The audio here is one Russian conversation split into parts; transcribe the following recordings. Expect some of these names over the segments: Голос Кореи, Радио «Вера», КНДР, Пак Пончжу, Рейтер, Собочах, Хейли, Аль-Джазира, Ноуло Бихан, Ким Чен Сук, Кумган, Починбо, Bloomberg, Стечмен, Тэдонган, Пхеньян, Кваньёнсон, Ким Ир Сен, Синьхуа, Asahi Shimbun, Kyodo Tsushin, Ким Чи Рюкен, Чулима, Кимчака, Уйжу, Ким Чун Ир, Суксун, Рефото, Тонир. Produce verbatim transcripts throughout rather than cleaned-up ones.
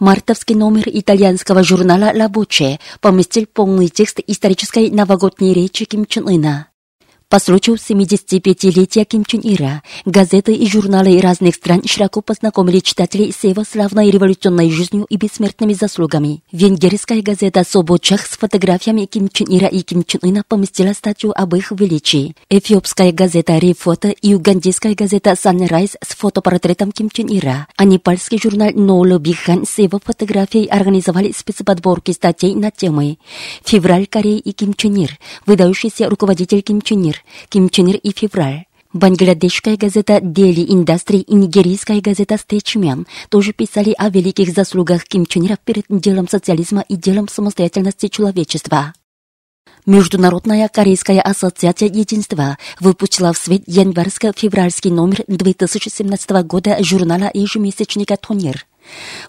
Мартовский номер итальянского журнала «Рабочая» поместил полный текст исторической новогодней речи Ким Чен Ына. По случаю семидесятипятилетия Ким Чун Ира газеты и журналы разных стран широко познакомили читателей с его славной революционной жизнью и бессмертными заслугами. Венгерская газета «Собочах» с фотографиями Ким Чун Ира и Ким Чен Ына поместила статью об их величии. Эфиопская газета «Рефото» и угандийская газета «Санрайз» с фотопортретом Ким Чен Ира, а непальский журнал «Ноуло Бихан» с его фотографией организовали спецподборки статей на темы «Февраль Кореи и Ким Чен Ир», «Выдающийся руководитель Ким Чен Ир», Ким Чен Ир и февраль. Бангладешская газета «Дели Индастри» и нигерийская газета «Стечмен» тоже писали о великих заслугах Ким Чен Ира перед делом социализма и делом самостоятельности человечества. Международная корейская ассоциация единства выпустила в свет январско-февральский номер две тысячи семнадцатого года журнала ежемесячника «Тонир».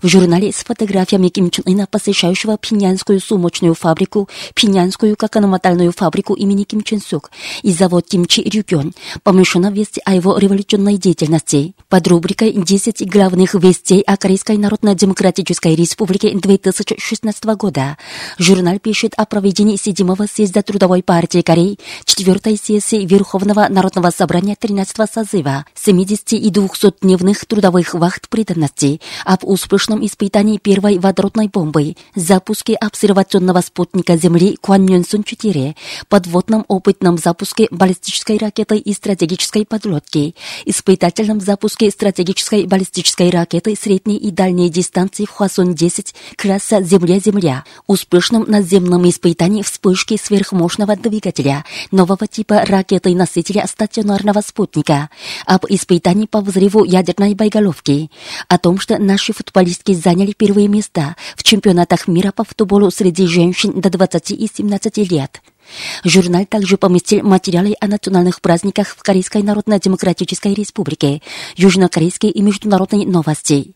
В журнале с фотографиями Ким Чен Ына, посещающего пхеньянскую сумочную фабрику, пхеньянскую кокономатальную фабрику имени Ким Чен Сук и завод Ким Чи Рюкен, помещена весть о его революционной деятельности. Под рубрикой «десять главных вестей о Корейской Народно-Демократической Республике две тысячи шестнадцатого года» журнал пишет о проведении седьмого съезда Трудовой партии Кореи, четвёртой сессии Верховного Народного Собрания тринадцатого созыва, семидесяти и двухсотдневных трудовых вахт преданности, об успешном испытании первой водородной бомбы, запуске обсервационного спутника Земли Кваньёнсон четыре, подводном опытном запуске баллистической ракеты и стратегической подлодки, испытательном запуске стратегической баллистической ракеты средней и дальней дистанции Хуасон десять класса Земля-Земля, успешном наземном испытании вспышки сверхмощного двигателя, нового типа ракеты-носителя стационарного спутника, об испытании по взрыву ядерной боеголовки, о том, что наши футболистки заняли первые места в чемпионатах мира по футболу среди женщин до двадцати и семнадцати лет. Журнал также поместил материалы о национальных праздниках в Корейской Народно-Демократической Республике, южнокорейские и международные новости.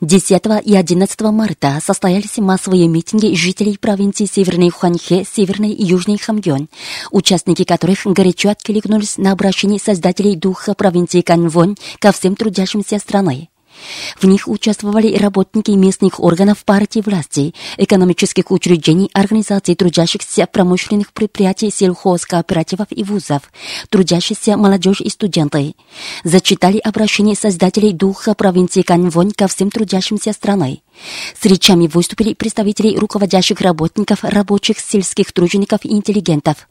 десятого и одиннадцатого марта состоялись массовые митинги жителей провинций Северной Хванхе, Северной и Южной Хамгён, участники которых горячо откликнулись на обращение создателей духа провинции Канвон ко всем трудящимся страны. В них участвовали работники местных органов партии власти, экономических учреждений, организаций трудящихся промышленных предприятий, сельхозкооперативов и вузов, трудящиеся молодежь и студенты. Зачитали обращение создателей духа провинции Канвон ко всем трудящимся страны. С речами выступили представители руководящих работников, рабочих, сельских тружеников и интеллигентов.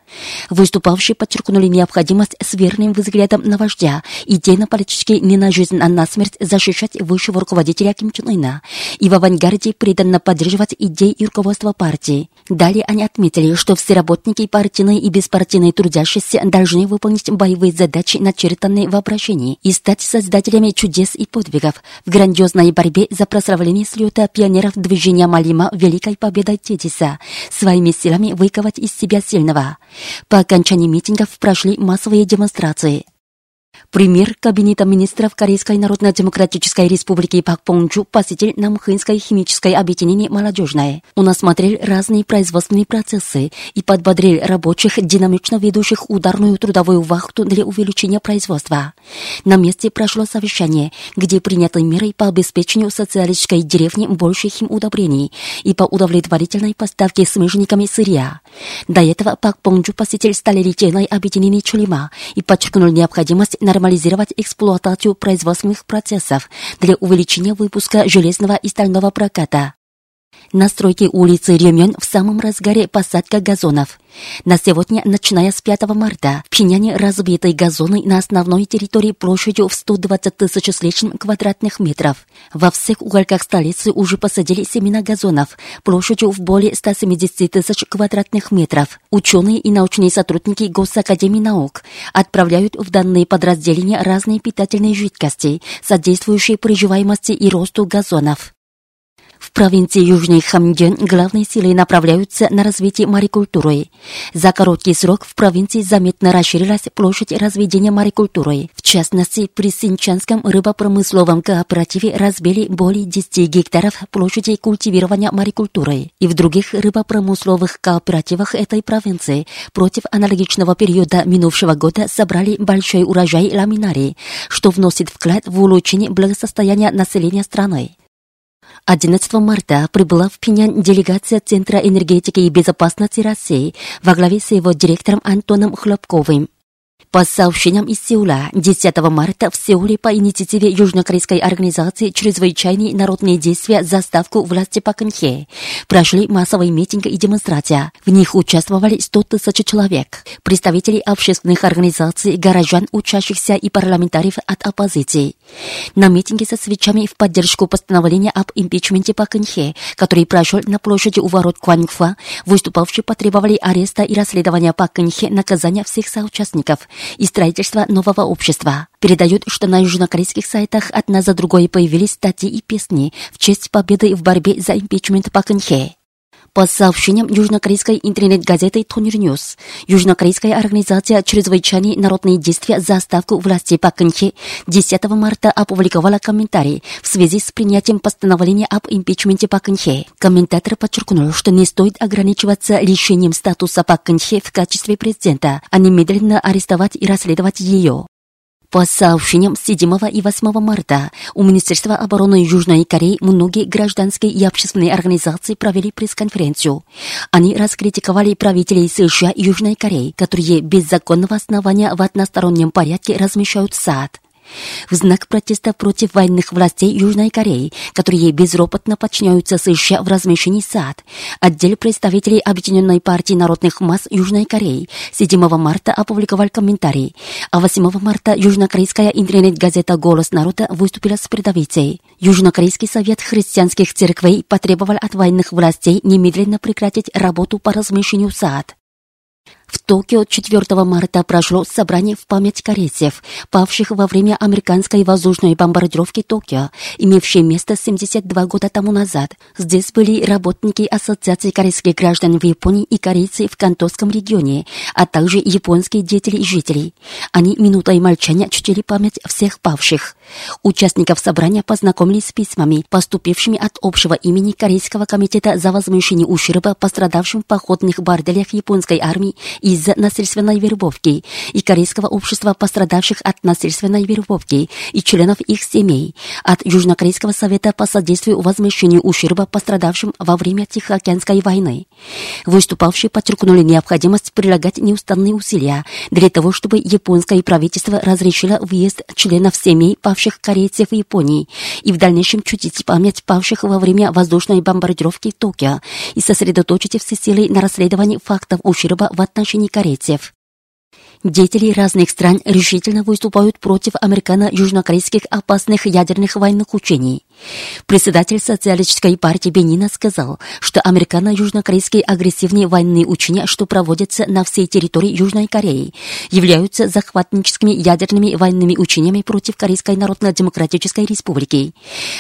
Выступавшие подчеркнули необходимость с верным взглядом на вождя, идейно-политически не на жизнь, а на смерть защищать высшего руководителя Ким Чен Ына и в авангарде преданно поддерживать идеи и руководство партии. Далее они отметили, что все работники, партийные и беспартийные трудящиеся должны выполнить боевые задачи, начертанные в обращении, и стать создателями чудес и подвигов в грандиозной борьбе за прославление слёта пионеров движения Малима великой победой Тетиса, своими силами выковать из себя сильного. По окончании митингов прошли массовые демонстрации. Премьер Кабинета министров Корейской Народно-Демократической Республики Пак Пончжу посетил Намхынское химическое объединение «Молодежное». Он осмотрел разные производственные процессы и подбодрил рабочих, динамично ведущих ударную трудовую вахту для увеличения производства. На месте прошло совещание, где приняты меры по обеспечению социалистической деревни больше химудобрений и по удовлетворительной поставке смежниками сырья. До этого Пак Пончжу посетил сталелитейное объединение Чулима и подчеркнул необходимость нормализировать эксплуатацию производственных процессов для увеличения выпуска железного и стального проката. На стройке улицы Рёмён в самом разгаре посадка газонов. На сегодня, начиная с пятого марта, в Пхеньяне разбиты газоны на основной территории площадью в сто двадцать тысяч с лишним квадратных метров. Во всех уголках столицы уже посадили семена газонов площадью в более ста семидесяти тысяч квадратных метров. Ученые и научные сотрудники Госакадемии наук отправляют в данные подразделения разные питательные жидкости, содействующие приживаемости и росту газонов. В провинции Южный Хамгён главные силы направляются на развитие морякультуры. За короткий срок в провинции заметно расширилась площадь разведения морякультуры. В частности, при Синчанском рыбопромысловом кооперативе разбили более десяти гектаров площади культивирования морякультуры. И в других рыбопромысловых кооперативах этой провинции против аналогичного периода минувшего года собрали большой урожай ламинарии, что вносит вклад в улучшение благосостояния населения страны. одиннадцатого марта прибыла в Пхеньян делегация Центра энергетики и безопасности России во главе с его директором Антоном Хлопковым. По сообщениям из Сеула, десятого марта в Сеуле по инициативе южнокорейской организации «Чрезвычайные народные действия за ставку власти Пак Кын Хе» прошли массовые митинги и демонстрации. В них участвовали сто тысяч человек, представители общественных организаций, горожан, учащихся и парламентариев от оппозиции. На митинге со свечами в поддержку постановления об импичменте Пак Кын Хе, который прошел на площади у ворот Кваньфа, выступавшие потребовали ареста и расследования Пак Кын Хе, наказания всех соучастников и строительство нового общества. Передают, что на южнокорейских сайтах одна за другой появились статьи и песни в честь победы в борьбе за импичмент Пак Кын Хе. По сообщениям южнокорейской интернет-газеты «Тонир Ньюс», южнокорейская организация «Чрезвычайные народные действия за ставку власти Пак Кын Хе» десятого марта опубликовала комментарий в связи с принятием постановления об импичменте Пак Кын Хе. Комментатор подчеркнул, что не стоит ограничиваться лишением статуса Пак Кын Хе в качестве президента, а немедленно арестовать и расследовать ее. По сообщениям седьмого и восьмого марта у Министерства обороны Южной Кореи многие гражданские и общественные организации провели пресс-конференцию. Они раскритиковали правителей США и Южной Кореи, которые без законного основания в одностороннем порядке размещают сад. В знак протеста против военных властей Южной Кореи, которые безропотно подчиняются США в размещении сад, отдел представителей Объединенной партии народных масс Южной Кореи седьмого марта опубликовал комментарий, а восьмого марта южнокорейская интернет-газета «Голос народа» выступила с предавицей. Южнокорейский совет христианских церквей потребовал от военных властей немедленно прекратить работу по размещению сад. В Токио четвёртого марта прошло собрание в память корейцев, павших во время американской воздушной бомбардировки Токио, имевшей место семьдесят два года тому назад. Здесь были работники Ассоциации корейских граждан в Японии и корейцы в Кантонском регионе, а также японские деятели и жители. Они минутой молчания чтили память всех павших. Участников собрания познакомили с письмами, поступившими от общего имени Корейского комитета за возмещение ущерба пострадавшим в походных борделях японской армии из-за насильственной вербовки и Корейского общества пострадавших от насильственной вербовки и членов их семей, от Южнокорейского совета по содействию возмещению ущерба пострадавшим во время Тихоокеанской войны. Выступавшие подчеркнули необходимость прилагать неустанные усилия для того, чтобы японское правительство разрешило въезд членов семей павших корейцев в Японии и в дальнейшем чтить память павших во время воздушной бомбардировки в Токио и сосредоточить все силы на расследовании фактов ущерба в отношении корейцев. Деятели разных стран решительно выступают против американо-южнокорейских опасных ядерных военных учений. Председатель социалистической партии Бенина сказал, что американо-южнокорейские агрессивные военные учения, что проводятся на всей территории Южной Кореи, являются захватническими ядерными военными учениями против Корейской Народно-Демократической Республики.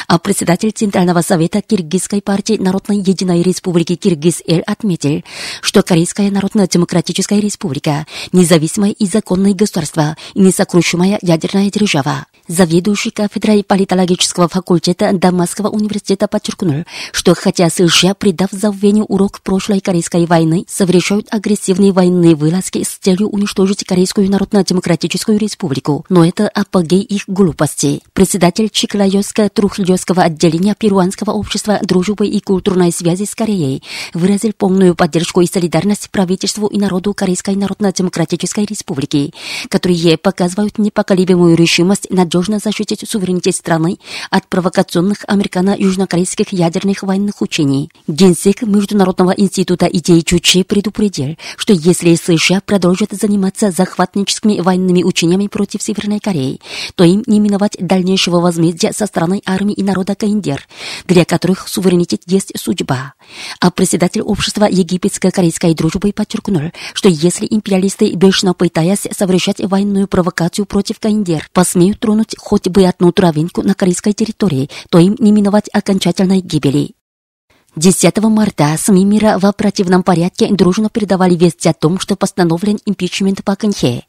А председатель Центрального совета Киргизской партии Народной Единой Республики Киргиз-Эл отметил, что Корейская Народно-Демократическая Республика независимая и законное государство, и несокрушимая ядерная держава. Заведующий кафедрой политологического факультета Дамасского университета подчеркнул, что хотя США, придав забвению урок прошлой корейской войны, совершают агрессивные военные вылазки с целью уничтожить Корейскую Народно-Демократическую Республику, но это апогей их глупости. Председатель Чиклайоско-Трухлёского отделения Перуанского общества дружбы и культурной связи с Кореей выразил полную поддержку и солидарность правительству и народу Корейской Народно-Демократической Республики, которые показывают непоколебимую решимость надежно защитить суверенитет страны от провокационных американо-южнокорейских ядерных военных учений. Генсек Международного института идей Чучхе предупредил, что если США продолжат заниматься захватническими военными учениями против Северной Кореи, то им не миновать дальнейшего возмездия со стороны армии и народа КНДР, для которых суверенитет есть судьба. А председатель общества египетско-корейской дружбы подчеркнул, что если империалисты, бешено пытаясь совершать военную провокацию против КНДР, посмеют тронуть хоть бы одну травинку на корейской территории, то им не миновать окончательной гибели. десятого марта СМИ мира в оперативном порядке дружно передавали вести о том, что постановлен импичмент Пак Кын Хе.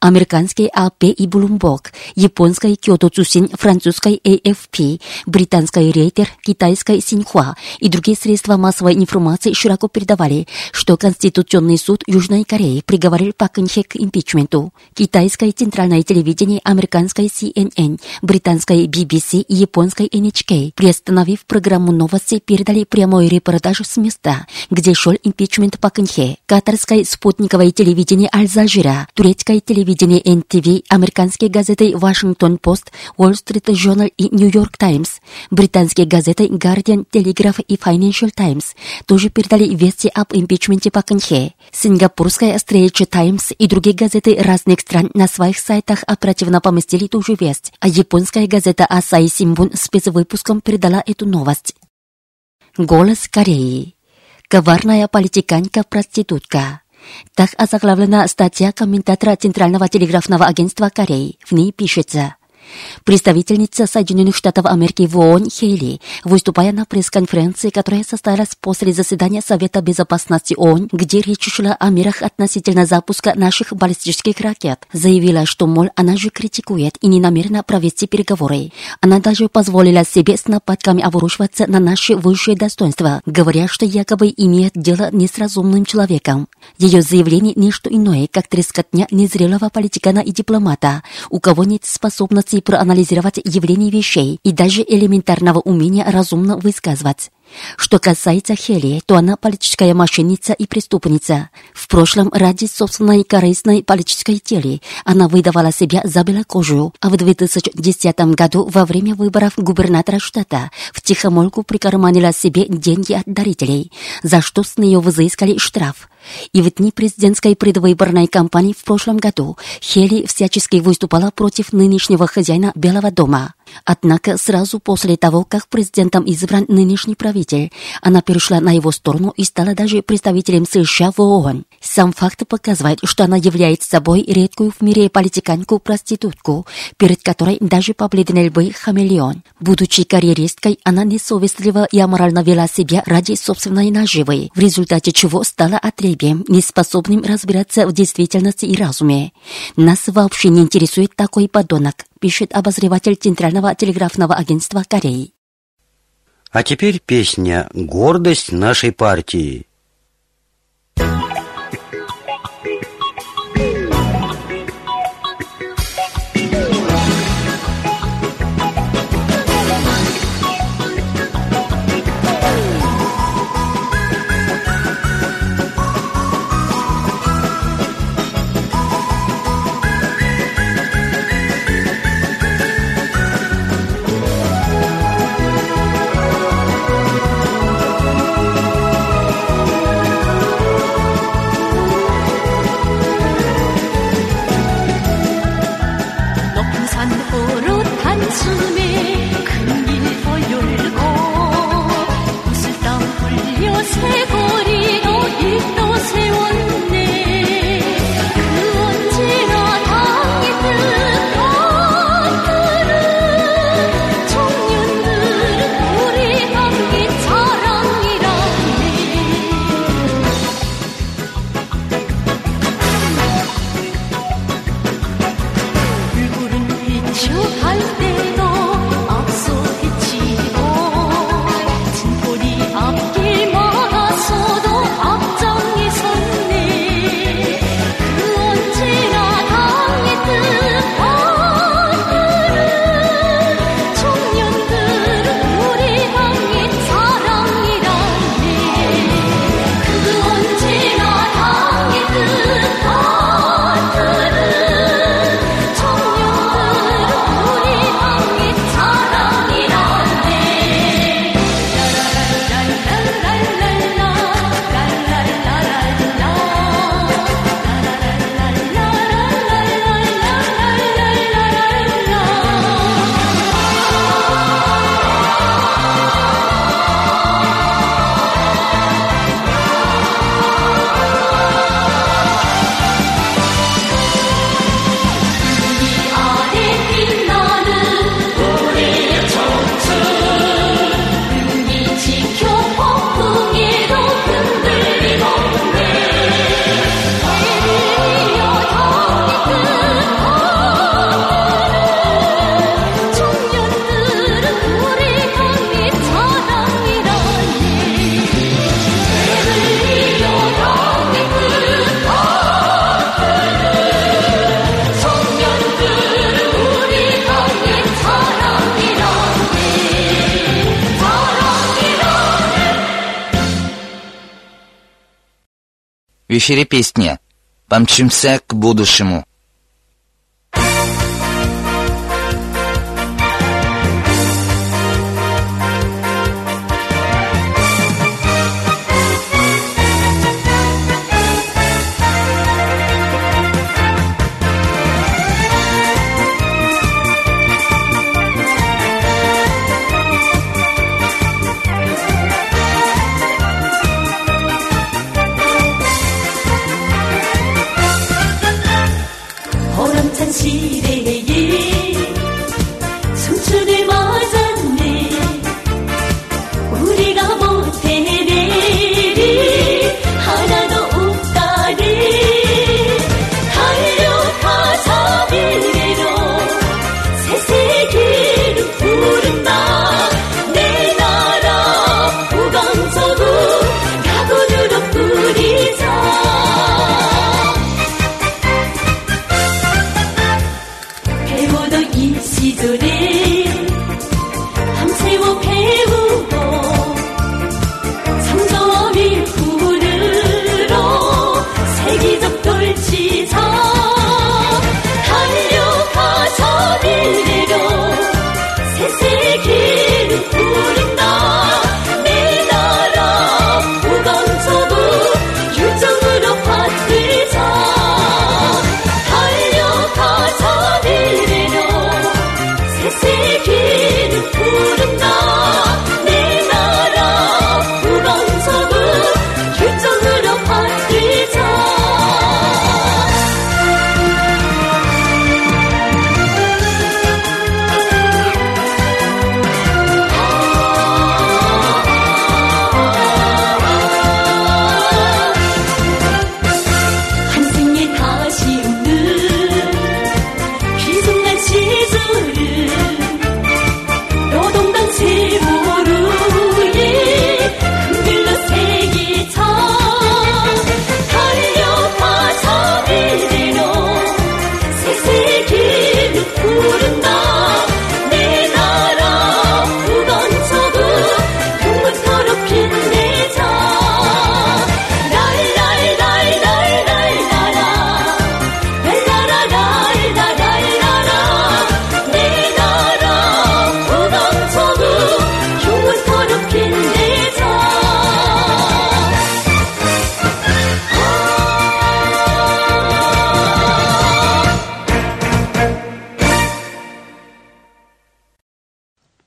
Американские эй пи и Bloomberg, японская Kyodo Tsushin, французская эй эф пи, британская Рейтер, китайская Синьхуа и другие средства массовой информации широко передавали, что Конституционный суд Южной Кореи приговорил Пак Кын Хе к импичменту. Китайское центральное телевидение, американское си эн эн, британское би би си и японское эн эйч кей, приостановив программу новостей, передали прямой репортаж с места, где шел импичмент Пак Кын Хе. Катарское спутниковое телевидение Аль-Джазира, турецкое телевидение эн ти ви, американские газеты Washington Post, Wall Street Journal и New York Times, британские газеты Guardian, Telegraph и Financial Times тоже передали вести об импичменте Пак Кын Хе. Сингапурская Straits Times и другие газеты разных стран на своих сайтах оперативно поместили ту же весть, а японская газета Asahi Shimbun спецвыпуском передала эту новость. Голос Кореи. Коварная политиканька-проститутка. Так озаглавлена статья комментатора Центрального телеграфного агентства Кореи. В ней пишется: представительница Соединенных Штатов Америки в ООН Хейли, выступая на пресс-конференции, которая состоялась после заседания Совета Безопасности ООН, где речь шла о мерах относительно запуска наших баллистических ракет, заявила, что, мол, она же критикует и не намерена провести переговоры. Она даже позволила себе с нападками обрушиваться на наши высшие достоинства, говоря, что якобы имеет дело не с разумным человеком. Ее заявление не что иное, как трескотня незрелого политикана и дипломата, у кого нет способности проанализировать явления вещей и даже элементарного умения разумно высказывать. Что касается Хейли, то она политическая мошенница и преступница. В прошлом ради собственной корыстной политической цели она выдавала себя за белокожую, а в две тысячи десятом году во время выборов губернатора штата втихомолку прикарманила себе деньги от дарителей, за что с нее взыскали штраф. И в дни президентской предвыборной кампании в прошлом году Хейли всячески выступала против нынешнего хозяина Белого дома. Однако сразу после того, как президентом избран нынешний правитель, она перешла на его сторону и стала даже представителем США в ООН. Сам факт показывает, что она является собой редкую в мире политиканку-проститутку, перед которой даже побледнел бы хамелеон. Будучи карьеристкой, она несовестливо и аморально вела себя ради собственной наживы, в результате чего стала отребием, неспособным разбираться в действительности и разуме. Нас вообще не интересует такой подонок, пишет обозреватель Центрального телеграфного агентства Кореи. А теперь песня «Гордость нашей партии». В эфире песня «Помчимся к будущему».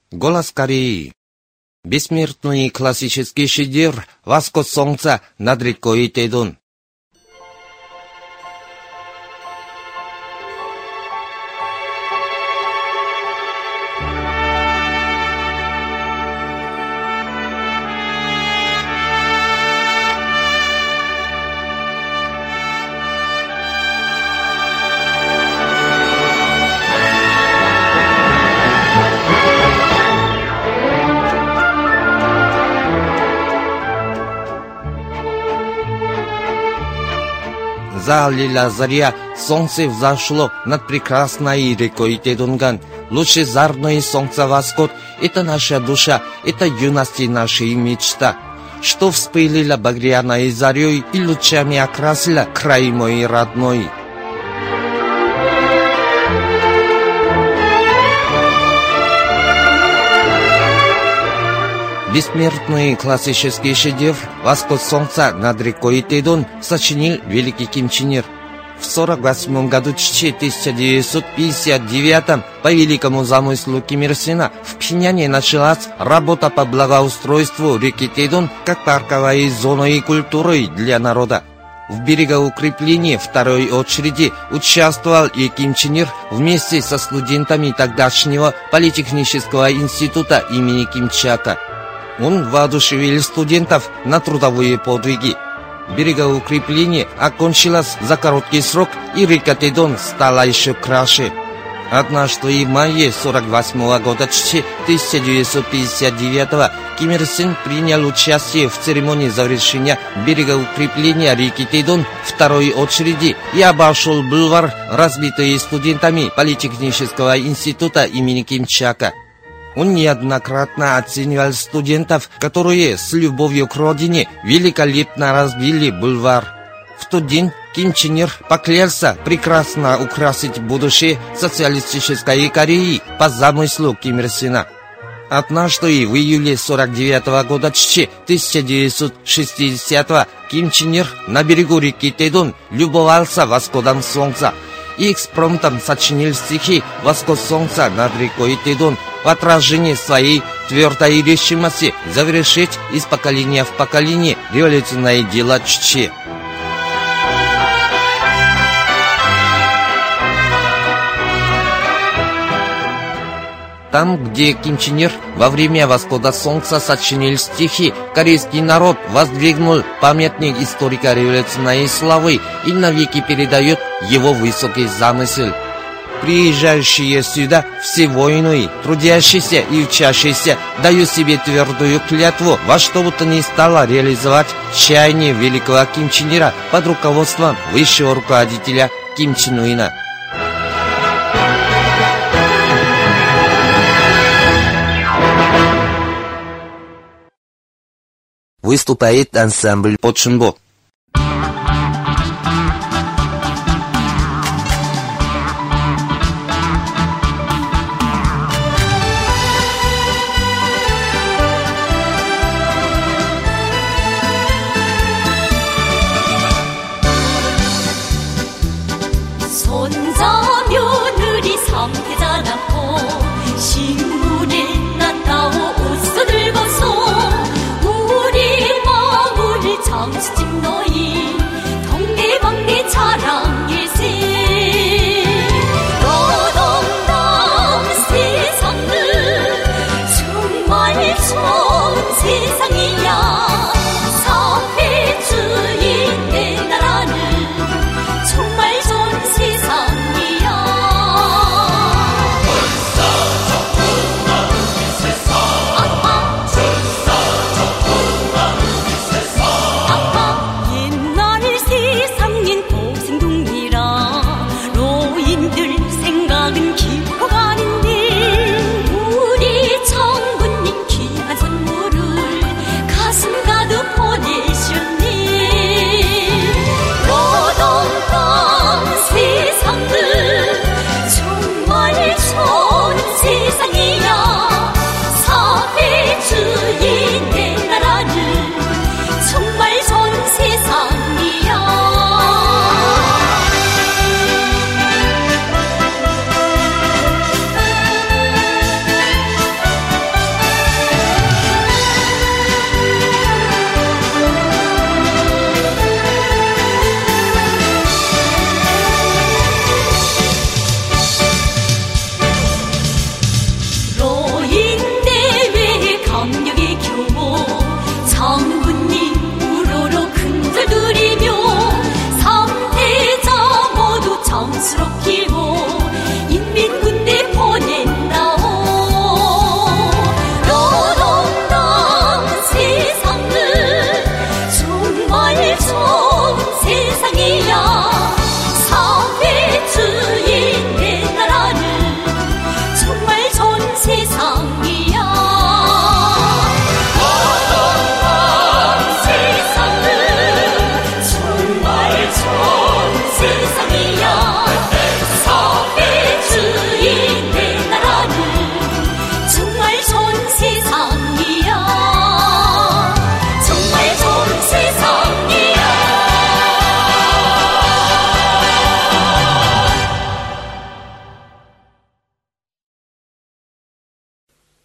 Голос Кореи. Бессмертный классический шедевр «Восход солнца над рекой Тэдон». Залила заря, солнце взошло над прекрасной рекой Тэдонган. Лучше зарной солнца восход — это наша душа, это юность и наша мечта, что вспылила багряной зарей и лучами окрасила край мой родной. Бессмертный классический шедевр «Восход солнца над рекой Тэдон» сочинил великий Ким Чен Ир. В сорок восьмом году Чучхе тысяча девятьсот пятьдесят девятом по великому замыслу Ким Ир Сена в Пхеньяне началась работа по благоустройству реки Тэдон как парковой зоной и культурой для народа. В берегоукреплении второй очереди участвовал и Ким Чен Ир вместе со студентами тогдашнего политехнического института имени Кимчака. Он воодушевил студентов на трудовые подвиги. Берегоукрепление окончилось за короткий срок, и река Тэдон стала еще краше. Однажды в мае сорок восьмого года Чучхе тысяча девятьсот пятьдесят девятого Ким Ир Сен принял участие в церемонии завершения берегоукрепления реки Тэдон второй очереди и обошел бульвар, разбитый студентами политехнического института имени Кимчака. Он неоднократно оценивал студентов, которые с любовью к родине великолепно разбили бульвар. В тот день Ким Чен Ир поклялся прекрасно украсить будущее социалистической Кореи по замыслу Ким Ир Сена. Однажды в июле сорок девятого года Чучхе тысяча девятьсот шестидесятого Ким Чен Ир на берегу реки Тэдон любовался восходом солнца и экспромтом сочинил стихи «Восход солнца над рекой Тэдон» в отражении своей твердой решимости завершить из поколения в поколение революционные дела Чучхе. Там, где Ким Чен Ир во время восхода солнца сочинил стихи, корейский народ воздвигнул памятник историка революционной славы и навеки передает его высокий замысел. Приезжающие сюда все воины, трудящиеся и учащиеся, дают себе твердую клятву во что бы то ни стало реализовать чаяние великого Ким Чен Ира под руководством высшего руководителя Ким Чен Ына. Выступает ансамбль «Починбо».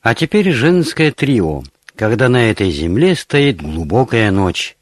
А теперь женское трио, когда на этой земле стоит глубокая ночь.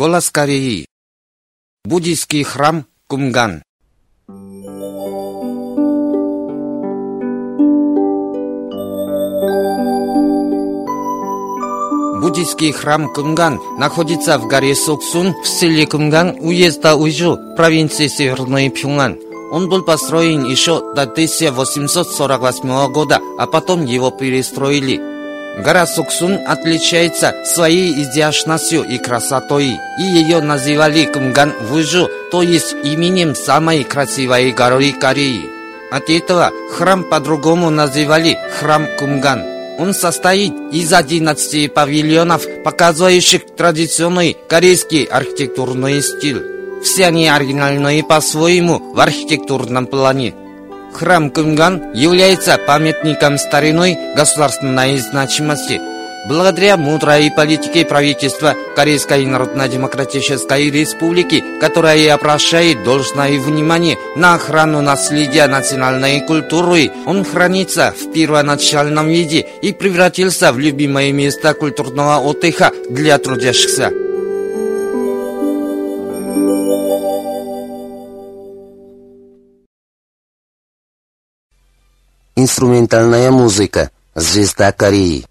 Голос Кореи. Буддийский храм Кумган. Буддийский храм Кумган находится в горе Суксун в селе Кумган уезда Уйжу провинции Северный Пхеньян. Он был построен еще до тысяча восемьсот сорок восьмого года, а потом его перестроили. Гора Суксун отличается своей изящностью и красотой, и ее называли Кумган Вужу, то есть именем самой красивой горы Кореи. От этого храм по-другому называли храм Кумган. Он состоит из одиннадцати павильонов, показывающих традиционный корейский архитектурный стиль. Все они оригинальные по-своему в архитектурном плане. Храм Кумган является памятником старинной государственной значимости. Благодаря мудрой политике правительства Корейской Народно-Демократической Республики, которая обращает должное внимание на охрану наследия национальной культуры, он хранится в первоначальном виде и превратился в любимое место культурного отдыха для трудящихся. Инструментальная музыка «Звезда Кореи».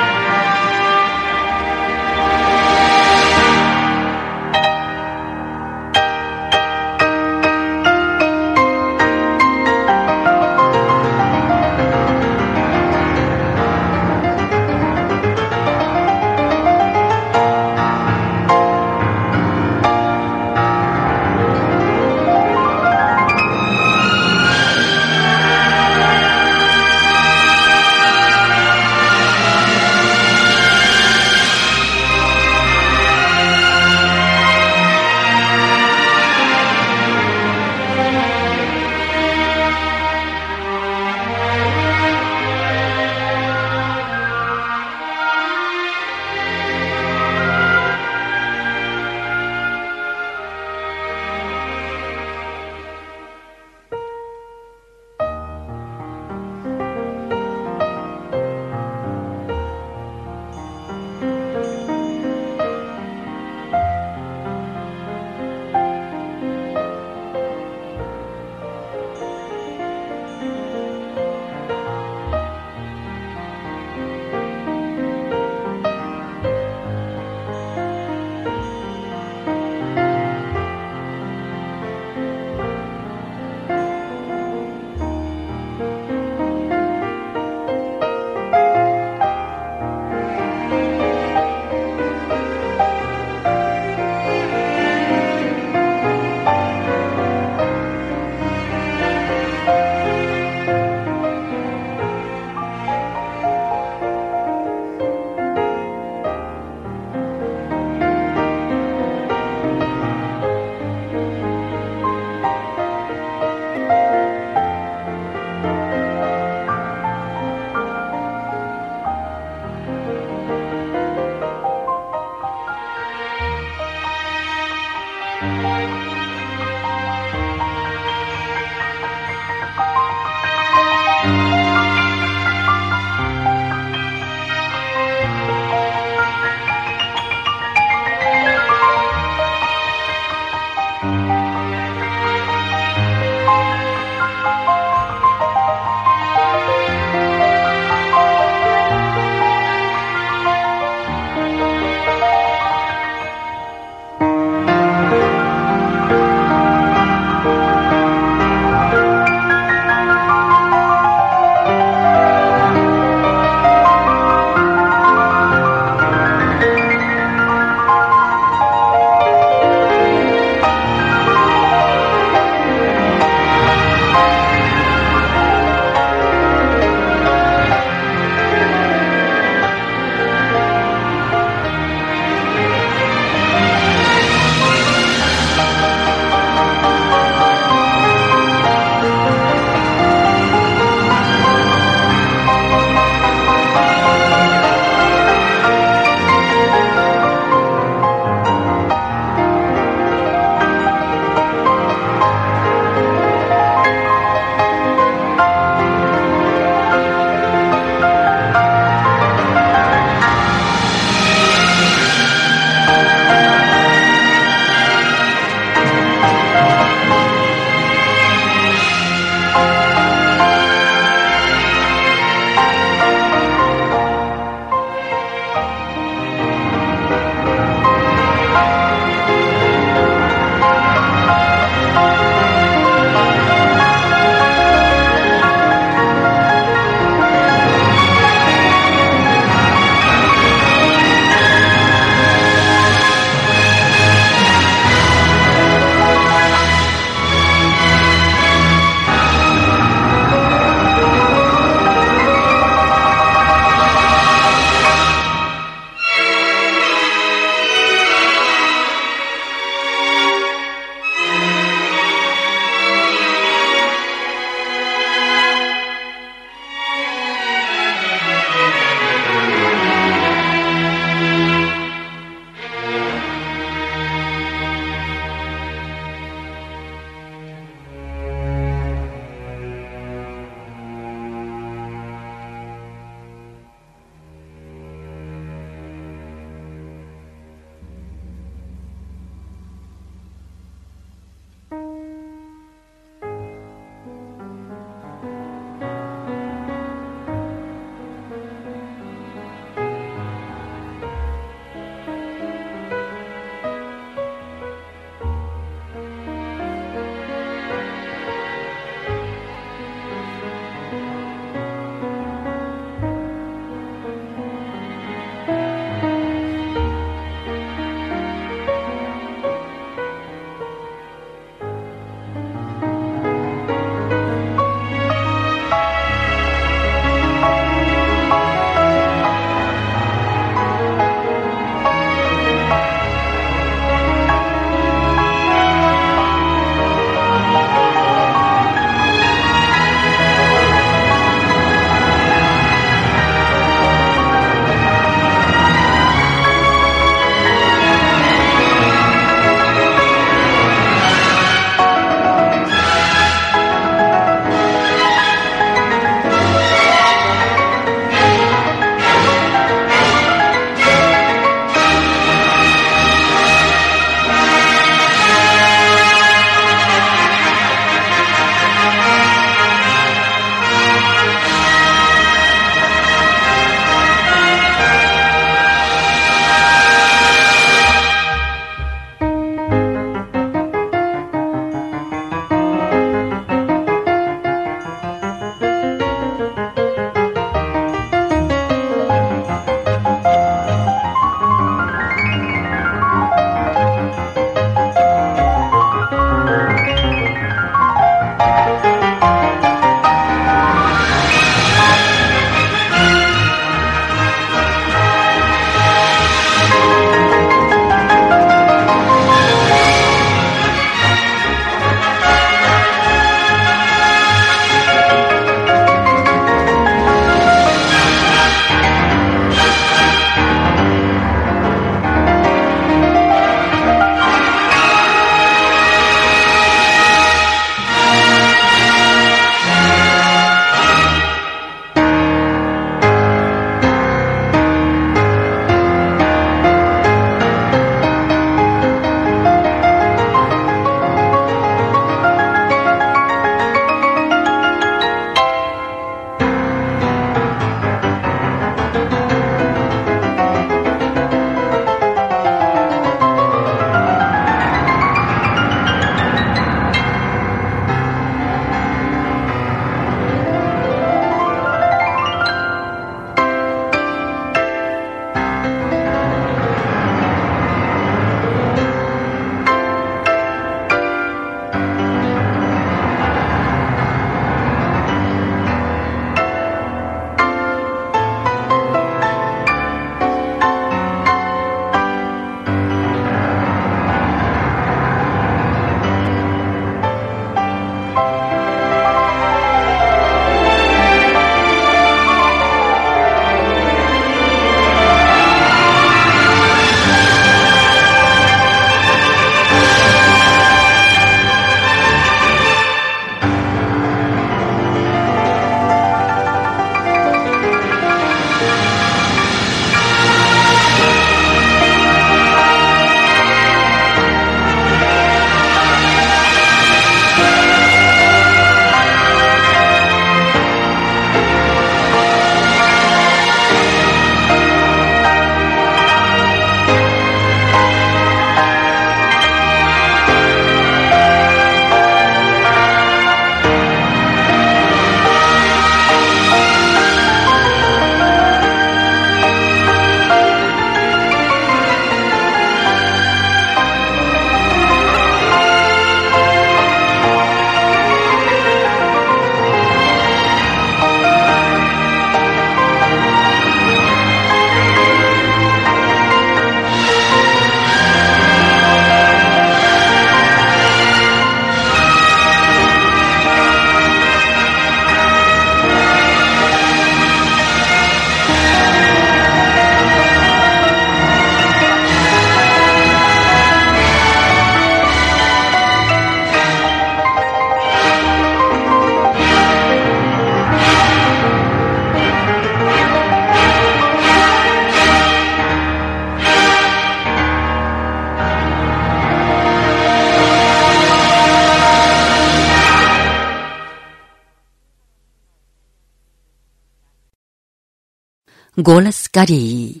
Голос Кореи.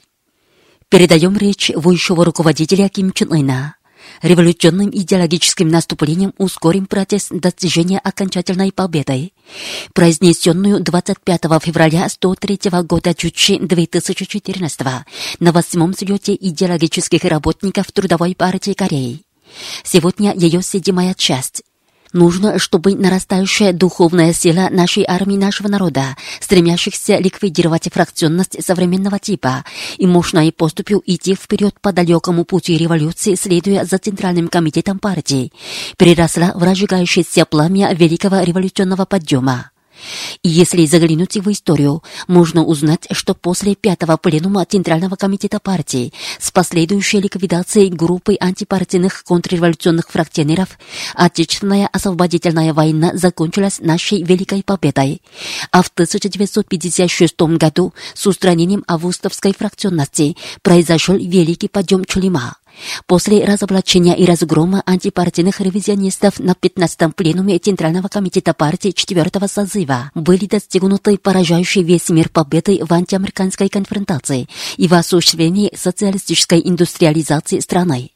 Передаем речь высшего руководителя Ким Чен Ына. Революционным идеологическим наступлением ускорим процесс достижения окончательной победы, произнесенную двадцать пятого февраля сто третьего года Чучхе две тысячи четырнадцатого на восьмом слете идеологических работников Трудовой партии Кореи. Сегодня ее седьмая часть. Нужно, чтобы нарастающая духовная сила нашей армии, нашего народа, стремящихся ликвидировать фракционность современного типа, и мощной поступью идти вперед по далекому пути революции, следуя за Центральным комитетом партии, переросла в разжигающееся пламя великого революционного подъема. И если заглянуть в историю, можно узнать, что после пятого пленума Центрального комитета партии с последующей ликвидацией группы антипартийных контрреволюционных фракционеров Отечественная освободительная война закончилась нашей великой победой, а в тысяча девятьсот пятьдесят шестом году с устранением августовской фракционности произошел великий подъем Чулима. После разоблачения и разгрома антипартийных ревизионистов на пятнадцатом пленуме Центрального комитета партии четвертого созыва были достигнуты поражающие весь мир победы в антиамериканской конфронтации и в осуществлении социалистической индустриализации страны.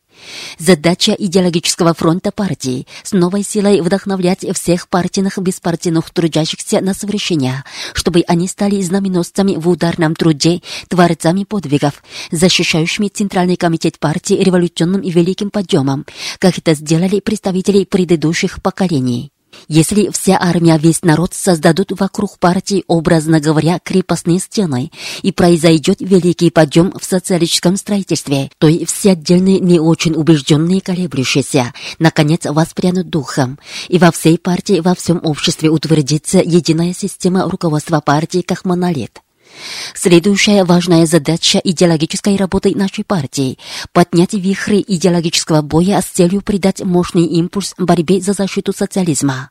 Задача идеологического фронта партии с новой силой вдохновлять всех партийных и беспартийных трудящихся на совершение, чтобы они стали знаменосцами в ударном труде, творцами подвигов, защищающими Центральный комитет партии революционным и великим подъемом, как это сделали представители предыдущих поколений. Если вся армия, весь народ создадут вокруг партии, образно говоря, крепостные стены, и произойдет великий подъем в социалистическом строительстве, то и все отдельные не очень убежденные колеблющиеся, наконец, воспрянут духом, и во всей партии, во всем обществе утвердится единая система руководства партии как монолит. Следующая важная задача идеологической работы нашей партии – поднять вихры идеологического боя с целью придать мощный импульс борьбе за защиту социализма.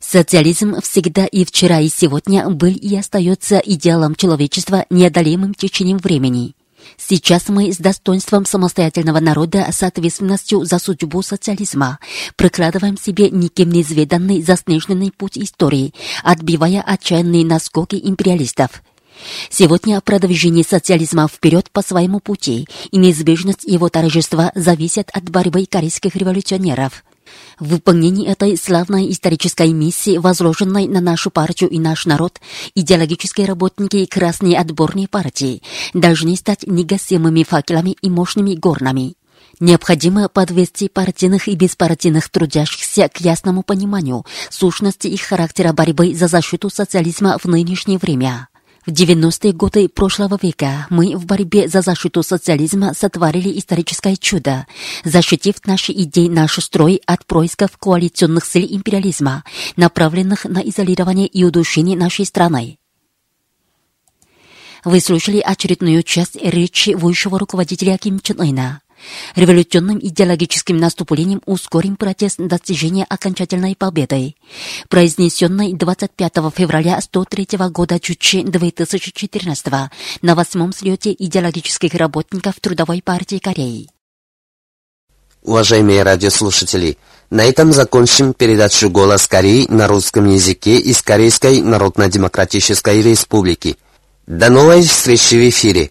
Социализм всегда и вчера и сегодня был и остается идеалом человечества, неодолимым течением времени. Сейчас мы с достоинством самостоятельного народа, с ответственностью за судьбу социализма, прокладываем себе никем неизведанный заснеженный путь истории, отбивая отчаянные наскоки империалистов. Сегодня продвижение социализма вперед по своему пути и неизбежность его торжества зависят от борьбы корейских революционеров. В выполнении этой славной исторической миссии, возложенной на нашу партию и наш народ, идеологические работники и красные отборные партии должны стать негасимыми факелами и мощными горнами. Необходимо подвести партийных и беспартийных трудящихся к ясному пониманию сущности и характера борьбы за защиту социализма в нынешнее время. В девяностые годы прошлого века мы в борьбе за защиту социализма сотворили историческое чудо, защитив наши идеи, наш строй от происков коалиционных сил империализма, направленных на изолирование и удушение нашей страны. Вы слушали очередную часть речи высшего руководителя Ким Чен Ына. Революционным идеологическим наступлением ускорим процесс достижения окончательной победы, произнесенной двадцать пятого февраля сто третьего года Чучхе две тысячи четырнадцатого на восьмом слете идеологических работников Трудовой партии Кореи. Уважаемые радиослушатели, на этом закончим передачу «Голос Кореи» на русском языке из Корейской Народно-Демократической Республики. До новой встречи в эфире!